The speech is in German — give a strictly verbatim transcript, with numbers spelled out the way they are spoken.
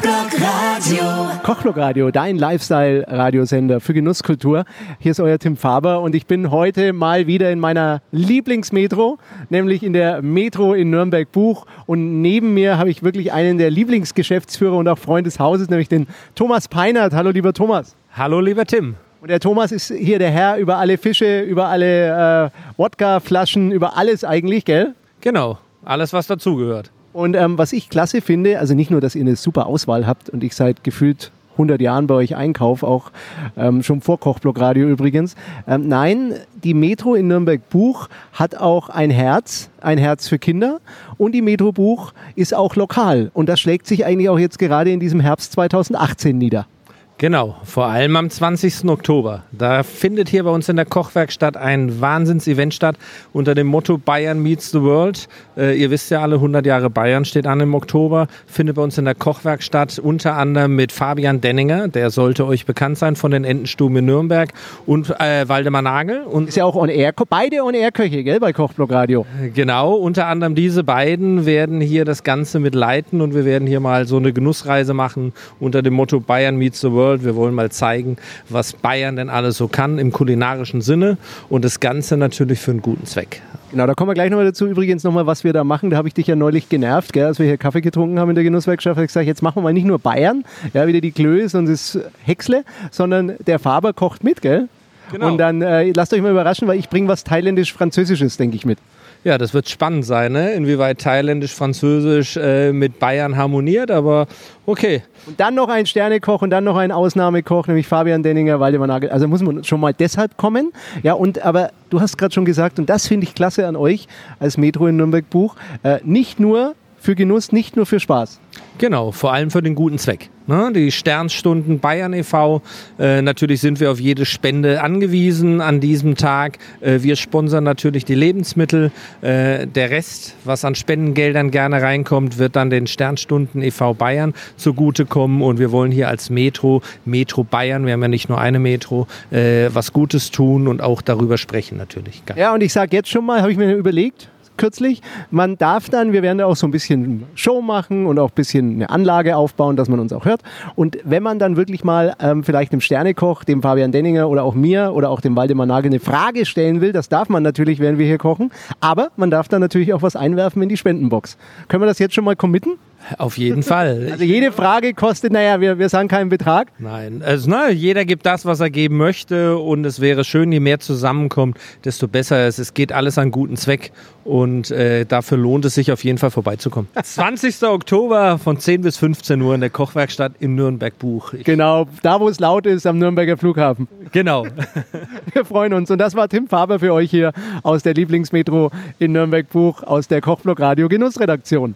Kochlok Radio. Kochlok Radio, dein Lifestyle-Radiosender für Genusskultur. Hier ist euer Tim Faber und ich bin heute mal wieder in meiner Lieblingsmetro, nämlich in der Metro in Nürnberg-Buch. Und neben mir habe ich wirklich einen der Lieblingsgeschäftsführer und auch Freund des Hauses, nämlich den Thomas Peinert. Hallo, lieber Thomas. Hallo, lieber Tim. Und der Thomas ist hier der Herr über alle Fische, über alle äh, Wodkaflaschen, über alles eigentlich, gell? Genau, alles, was dazugehört. Und ähm, was ich klasse finde, also nicht nur, dass ihr eine super Auswahl habt und ich seit gefühlt hundert Jahren bei euch einkaufe, auch ähm, schon vor Kochblock Radio übrigens. Ähm, nein, die Metro in Nürnberg-Buch hat auch ein Herz, ein Herz für Kinder, und die Metro Buch ist auch lokal und das schlägt sich eigentlich auch jetzt gerade in diesem Herbst zweitausendachtzehn nieder. Genau, vor allem am zwanzigsten Oktober. Da findet hier bei uns in der Kochwerkstatt ein Wahnsinns-Event statt unter dem Motto Bayern meets the world. Äh, ihr wisst ja alle, hundert Jahre Bayern steht an im Oktober. Findet bei uns in der Kochwerkstatt unter anderem mit Fabian Denninger, der sollte euch bekannt sein von den Entenstuben in Nürnberg, und äh, Waldemar Nagel. Und ist ja auch On-Air, beide On-Air-Köche, gell, bei Kochblock Radio. Genau, unter anderem diese beiden werden hier das Ganze mit leiten und wir werden hier mal so eine Genussreise machen unter dem Motto Bayern meets the world. Wir wollen mal zeigen, was Bayern denn alles so kann im kulinarischen Sinne und das Ganze natürlich für einen guten Zweck. Genau, da kommen wir gleich nochmal dazu. Übrigens nochmal, was wir da machen. Da habe ich dich ja neulich genervt, gell, als wir hier Kaffee getrunken haben in der Genusswerkstatt. Da habe ich gesagt, jetzt machen wir mal nicht nur Bayern, ja, wieder die Klöße und das Häcksle, sondern der Faber kocht mit, gell? Genau. Und dann äh, lasst euch mal überraschen, weil ich bringe was Thailändisch-Französisches, denke ich, mit. Ja, das wird spannend sein, ne? Inwieweit Thailändisch-Französisch äh, mit Bayern harmoniert, aber okay. Und dann noch ein Sternekoch und dann noch ein Ausnahmekoch, nämlich Fabian Denninger, Waldemar Nagel. Also muss man schon mal deshalb kommen. Ja, und aber du hast gerade schon gesagt, und das finde ich klasse an euch als Metro in Nürnberg-Buch, äh, nicht nur für Genuss, nicht nur für Spaß. Genau, vor allem für den guten Zweck. Die Sternstunden Bayern e V. Äh, natürlich sind wir auf jede Spende angewiesen an diesem Tag. Äh, wir sponsern natürlich die Lebensmittel. Äh, der Rest, was an Spendengeldern gerne reinkommt, wird dann den Sternstunden e V Bayern zugutekommen. Und wir wollen hier als Metro, Metro Bayern, wir haben ja nicht nur eine Metro, äh, was Gutes tun und auch darüber sprechen natürlich. Ja, und ich sage jetzt schon mal, habe ich mir überlegt, kürzlich, man darf dann, wir werden da auch so ein bisschen Show machen und auch ein bisschen eine Anlage aufbauen, dass man uns auch hört. Und wenn man dann wirklich mal ähm, vielleicht dem Sternekoch, dem Fabian Denninger oder auch mir oder auch dem Waldemar Nagel eine Frage stellen will, das darf man natürlich, während wir hier kochen, aber man darf dann natürlich auch was einwerfen in die Spendenbox. Können wir das jetzt schon mal committen? Auf jeden Fall. Also jede Frage kostet, naja, wir, wir sagen keinen Betrag. Nein, also na, jeder gibt das, was er geben möchte, und es wäre schön, je mehr zusammenkommt, desto besser ist es. Es geht alles an guten Zweck und äh, dafür lohnt es sich auf jeden Fall vorbeizukommen. zwanzigsten Oktober von zehn bis fünfzehn Uhr in der Kochwerkstatt in Nürnberg-Buch. Ich genau, da wo es laut ist, am Nürnberger Flughafen. Genau. Wir freuen uns, und das war Tim Faber für euch hier aus der Lieblingsmetro in Nürnberg-Buch, aus der Kochblock Radio Genussredaktion.